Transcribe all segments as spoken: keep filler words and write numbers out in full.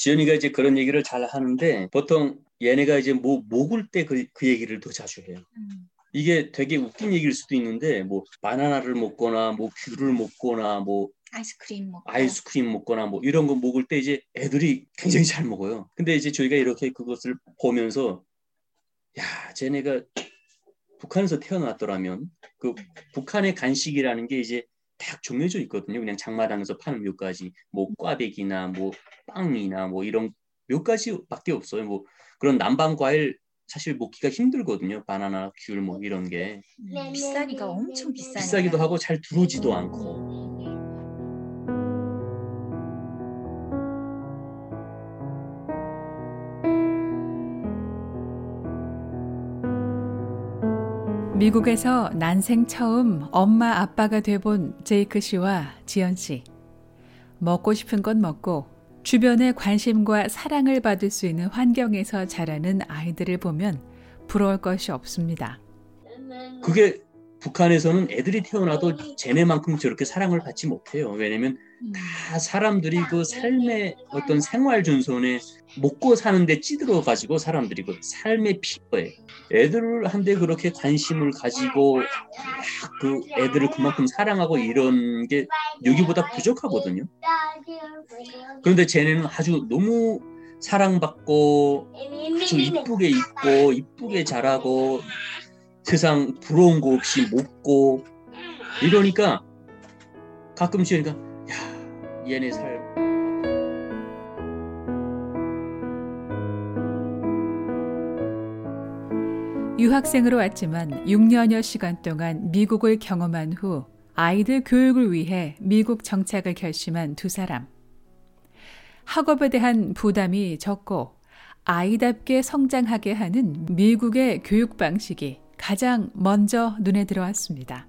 지연이가 이제 그런 얘기를 잘 하는데 보통 얘네가 이제 뭐 먹을 때 그 그 얘기를 더 자주 해요. 음. 이게 되게 웃긴 얘기일 수도 있는데 뭐 바나나를 먹거나 뭐 귤을 먹거나 뭐 아이스크림 먹고 아이스크림 먹거나 뭐 이런 거 먹을 때 이제 애들이 굉장히 잘 먹어요. 근데 이제 저희가 이렇게 그것을 보면서 야, 쟤네가 북한에서 태어났더라면 그 북한의 간식이라는 게 이제 딱 정해져 있거든요. 그냥 장마당에서 파는 몇 가지 뭐 꽈배기나 뭐 빵이나 뭐 이런 몇 가지밖에 없어요. 뭐 그런 남방 과일 사실 먹기가 힘들거든요. 바나나, 귤 뭐 이런 게 비싸니까 엄청 비싸. 비싸기도 하고 잘 들어오지도 않고. 미국에서 난생 처음 엄마 아빠가 돼본 제이크 씨와 지연 씨. 먹고 싶은 건 먹고 주변의 관심과 사랑을 받을 수 있는 환경에서 자라는 아이들을 보면 부러울 것이 없습니다. 그게 북한에서는 애들이 태어나도 쟤네만큼 저렇게 사랑을 받지 못해요. 왜냐면 다 사람들이 그 삶의 어떤 생활 전선에 먹고 사는데 찌들어 가지고 사람들이 그 삶의 필요에 애들한테 그렇게 관심을 가지고 그 애들을 그만큼 사랑하고 이런 게 여기보다 부족하거든요. 그런데 쟤네는 아주 너무 사랑받고 아주 이쁘게 입고 이쁘게 자라고 세상 부러운 거 없이 먹고 이러니까 가끔 지연이가 야 얘네 살 유학생으로 왔지만 육 년여 시간 동안 미국을 경험한 후 아이들 교육을 위해 미국 정착을 결심한 두 사람. 학업에 대한 부담이 적고 아이답게 성장하게 하는 미국의 교육 방식이 가장 먼저 눈에 들어왔습니다.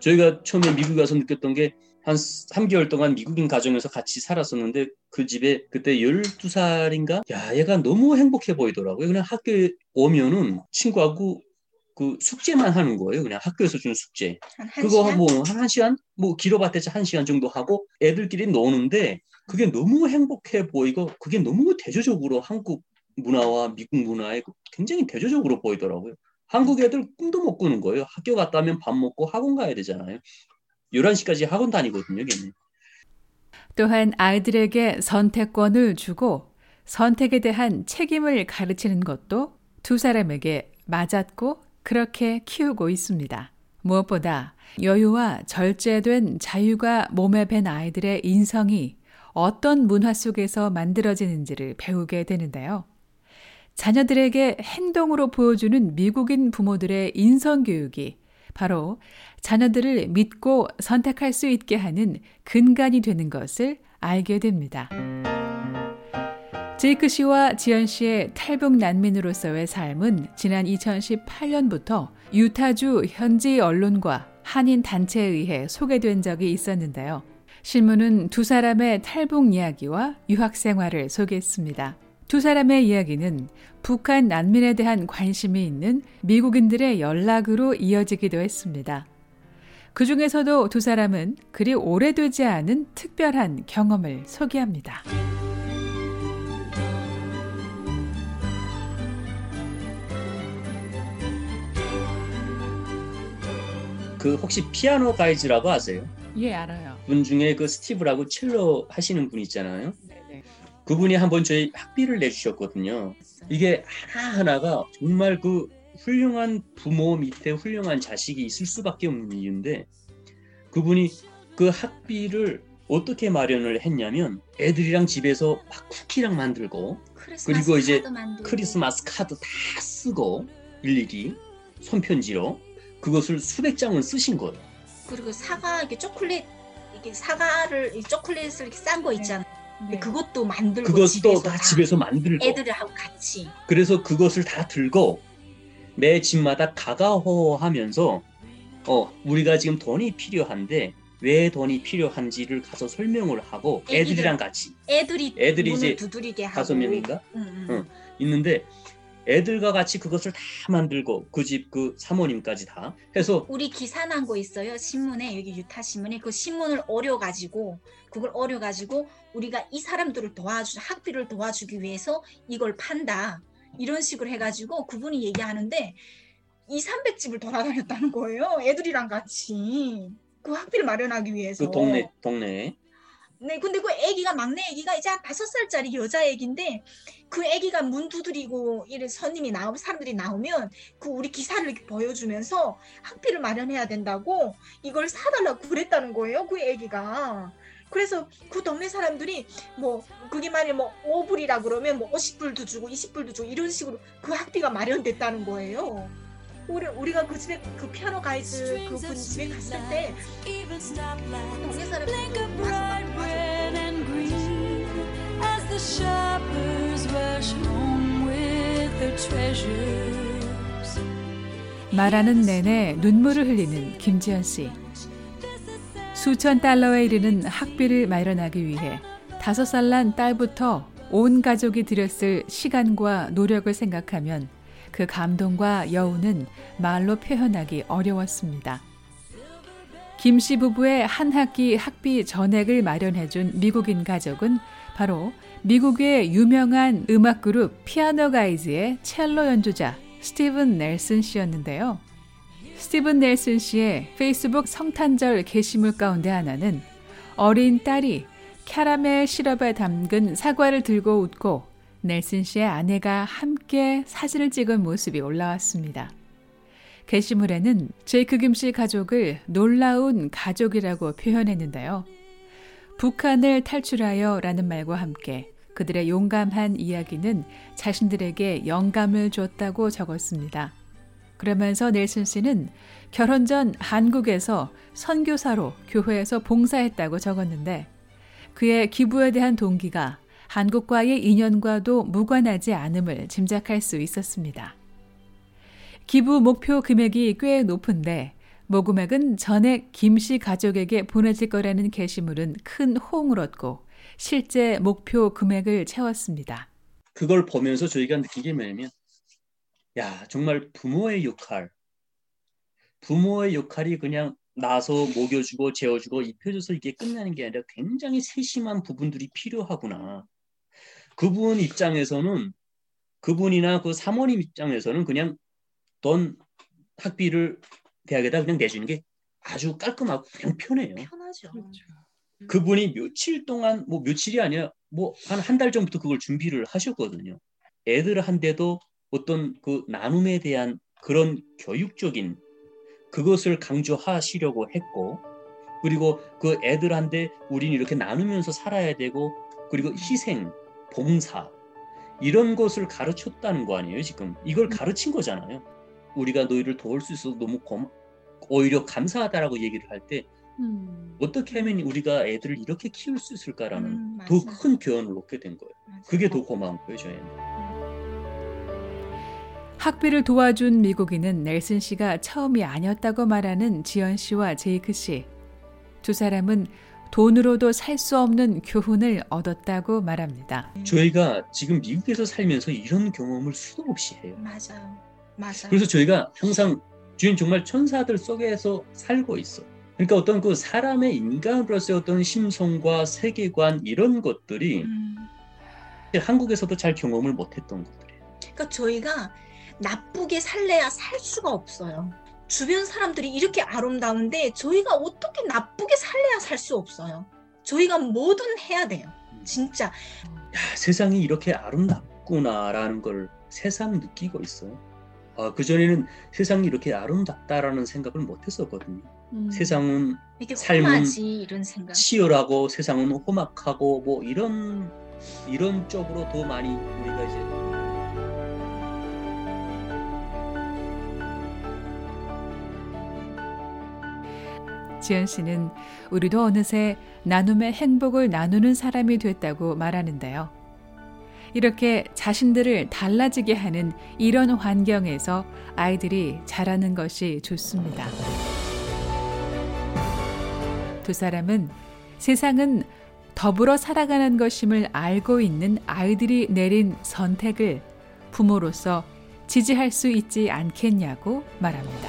저희가 처음에 미국에 가서 느꼈던 게 한 삼 개월 동안 미국인 가정에서 같이 살았었는데 그 집에 그때 열두 살인가? 야, 얘가 너무 행복해 보이더라고요. 그냥 학교에 오면은 친구하고 그 숙제만 하는 거예요. 그냥 학교에서 주는 숙제. 한 그거 한 하고 한, 한 시간? 뭐 길어봤자 한 시간 정도 하고 애들끼리 노는데 그게 너무 행복해 보이고 그게 너무 대조적으로 한국 문화와 미국 문화에 굉장히 대조적으로 보이더라고요. 한국 애들 꿈도 못 꾸는 거예요. 학교 갔다 오면 밥 먹고 학원 가야 되잖아요. 열한 시까지 학원 다니거든요. 걔는. 또한 아이들에게 선택권을 주고 선택에 대한 책임을 가르치는 것도 두 사람에게 맞았고 그렇게 키우고 있습니다. 무엇보다 여유와 절제된 자유가 몸에 밴 아이들의 인성이 어떤 문화 속에서 만들어지는지를 배우게 되는데요. 자녀들에게 행동으로 보여주는 미국인 부모들의 인성교육이 바로 자녀들을 믿고 선택할 수 있게 하는 근간이 되는 것을 알게 됩니다. 제이크 씨와 지연 씨의 탈북 난민으로서의 삶은 지난 이천십팔 년부터 유타주 현지 언론과 한인 단체에 의해 소개된 적이 있었는데요. 신문은 두 사람의 탈북 이야기와 유학 생활을 소개했습니다. 두 사람의 이야기는 북한 난민에 대한 관심이 있는 미국인들의 연락으로 이어지기도 했습니다. 그 중에서도 두 사람은 그리 오래되지 않은 특별한 경험을 소개합니다. 그 혹시 피아노 가이즈라고 아세요? 예, 알아요. 분 중에 그 스티브라고 첼로 하시는 분 있잖아요. 그분이 한번 저희 학비를 내주셨거든요. 이게 하나하나가 정말 그 훌륭한 부모 밑에 훌륭한 자식이 있을 수밖에 없는 이유인데 그분이 그 학비를 어떻게 마련을 했냐면 애들이랑 집에서 막 쿠키랑 만들고 그리고 이제 크리스마스 카드 다 쓰고 일일이 손편지로 그것을 수백 장을 쓰신 거예요. 그리고 사과 이렇게 초콜릿 이렇게 사과를 이 초콜릿을 이렇게 싼 거 있잖아요. 네. 그것도 만들고 그것도 집에서 다, 다 집에서 만들고 애들하고 같이 그래서 그것을 다 들고 매 집마다 가가호호하면서 어 우리가 지금 돈이 필요한데 왜 돈이 필요한지를 가서 설명을 하고 애기들, 애들이랑 같이 애들이 애들이 이제 두드리게 하고 다섯 명인가 응, 응. 응. 있는데 애들과 같이 그것을 다 만들고 그 집 그 사모님까지 다 해서. 우리 기사 난 거 있어요. 신문에, 여기 유타 신문에 그 신문을 어려가지고 그걸 어려가지고 우리가 이 사람들을 도와주 학비를 도와주기 위해서 이걸 판다 이런 식으로 해가지고 그분이 얘기하는데 이삼백 집을 돌아다녔다는 거예요. 애들이랑 같이 그 학비를 마련하기 위해서. 그 동네 동네. 네, 근데 그 애기가 막내 애기가 이제 한 다섯 살짜리 여자 애기인데 그 애기가 문 두드리고 이래 손님이 나오 사람들이 나오면 그 우리 기사를 보여주면서 학비를 마련해야 된다고 이걸 사달라고 그랬다는 거예요. 그 애기가. 그래서 그 동네 사람들이 뭐 그게 만약에 뭐 오 불이라 그러면 뭐 오십 불도 주고 이십 불도 주고 이런 식으로 그 학비가 마련됐다는 거예요. 우리, 우리가 그 집에 그 피아노 가이즈 그분 집에 갔을 때 동네 사람들이 와서 말하는 내내 눈물을 흘리는 김지연 씨. 수천 달러에 이르는 학비를 마련하기 위해 다섯 살 난 딸부터 온 가족이 들였을 시간과 노력을 생각하면 그 감동과 여운은 말로 표현하기 어려웠습니다. 김 씨 부부의 한 학기 학비 전액을 마련해준 미국인 가족은 바로 미국의 유명한 음악 그룹 피아노 가이즈의 첼로 연주자 스티븐 넬슨 씨였는데요. 스티븐 넬슨 씨의 페이스북 성탄절 게시물 가운데 하나는 어린 딸이 캐러멜 시럽에 담근 사과를 들고 웃고 넬슨 씨의 아내가 함께 사진을 찍은 모습이 올라왔습니다. 게시물에는 제이크 김 씨 가족을 놀라운 가족이라고 표현했는데요. 북한을 탈출하여 라는 말과 함께 그들의 용감한 이야기는 자신들에게 영감을 줬다고 적었습니다. 그러면서 넬슨 씨는 결혼 전 한국에서 선교사로 교회에서 봉사했다고 적었는데 그의 기부에 대한 동기가 한국과의 인연과도 무관하지 않음을 짐작할 수 있었습니다. 기부 목표 금액이 꽤 높은데 모금액은 전액 김 씨 가족에게 보내질 거라는 게시물은 큰 호응을 얻고 실제 목표 금액을 채웠습니다. 그걸 보면서 저희가 느낀 게 뭐냐면 야, 정말 부모의 역할, 부모의 역할이 그냥 나서 먹여주고 재워주고 입혀줘서 이게 끝나는 게 아니라 굉장히 세심한 부분들이 필요하구나. 그분 입장에서는, 그분이나 그 사모님 입장에서는 그냥 돈 학비를 대학에다 그냥 내주는 게 아주 깔끔하고 그냥 편해요. 편하죠. 그렇죠. 그분이 며칠 동안, 뭐 며칠이 아니라 뭐 한 한 달 전부터 그걸 준비를 하셨거든요. 애들한테도 어떤 그 나눔에 대한 그런 교육적인 그것을 강조하시려고 했고, 그리고 그 애들한테 우린 이렇게 나누면서 살아야 되고, 그리고 희생, 봉사 이런 것을 가르쳤다는 거 아니에요 지금. 이걸 가르친 거잖아요. 우리가 너희를 도울 수 있어서 너무 고마, 오히려 감사하다라고 얘기를 할 때 음. 어떻게 하면 우리가 애들을 이렇게 키울 수 있을까라는 음, 더 큰 교훈을 얻게 된 거예요. 맞아요. 그게 더 고마운 거예요 저희는. 학비를 도와준 미국인은 넬슨 씨가 처음이 아니었다고 말하는 지연 씨와 제이크 씨. 두 사람은 돈으로도 살 수 없는 교훈을 얻었다고 말합니다. 저희가 지금 미국에서 살면서 이런 경험을 수도 없이 해요. 맞아요. 맞아요. 그래서 저희가 항상 주인 정말 천사들 속에서 살고 있어. 그러니까 어떤 그 사람의 인간으로서의 어떤 심성과 세계관 이런 것들이 음. 한국에서도 잘 경험을 못했던 것들이에요. 그러니까 저희가 나쁘게 살래야 살 수가 없어요. 주변 사람들이 이렇게 아름다운데 저희가 어떻게 나쁘게 살래야 살 수 없어요. 저희가 뭐든 해야 돼요. 진짜. 야, 세상이 이렇게 아름답구나라는 걸 새삼 느끼고 있어요. 아, 그전에는 세상이 이렇게 아름답다라는 생각을 못했었거든요. 음, 세상은 삶은 이런 생각. 치열하고 세상은 험악하고 뭐 이런 이런 쪽으로 더 많이 우리가 이제 지연 씨는 우리도 어느새 나눔의 행복을 나누는 사람이 됐다고 말하는데요. 이렇게 자신들을 달라지게 하는 이런 환경에서 아이들이 자라는 것이 좋습니다. 두 사람은 세상은 더불어 살아가는 것임을 알고 있는 아이들이 내린 선택을 부모로서 지지할 수 있지 않겠냐고 말합니다.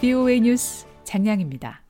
비오에이 뉴스 장량입니다.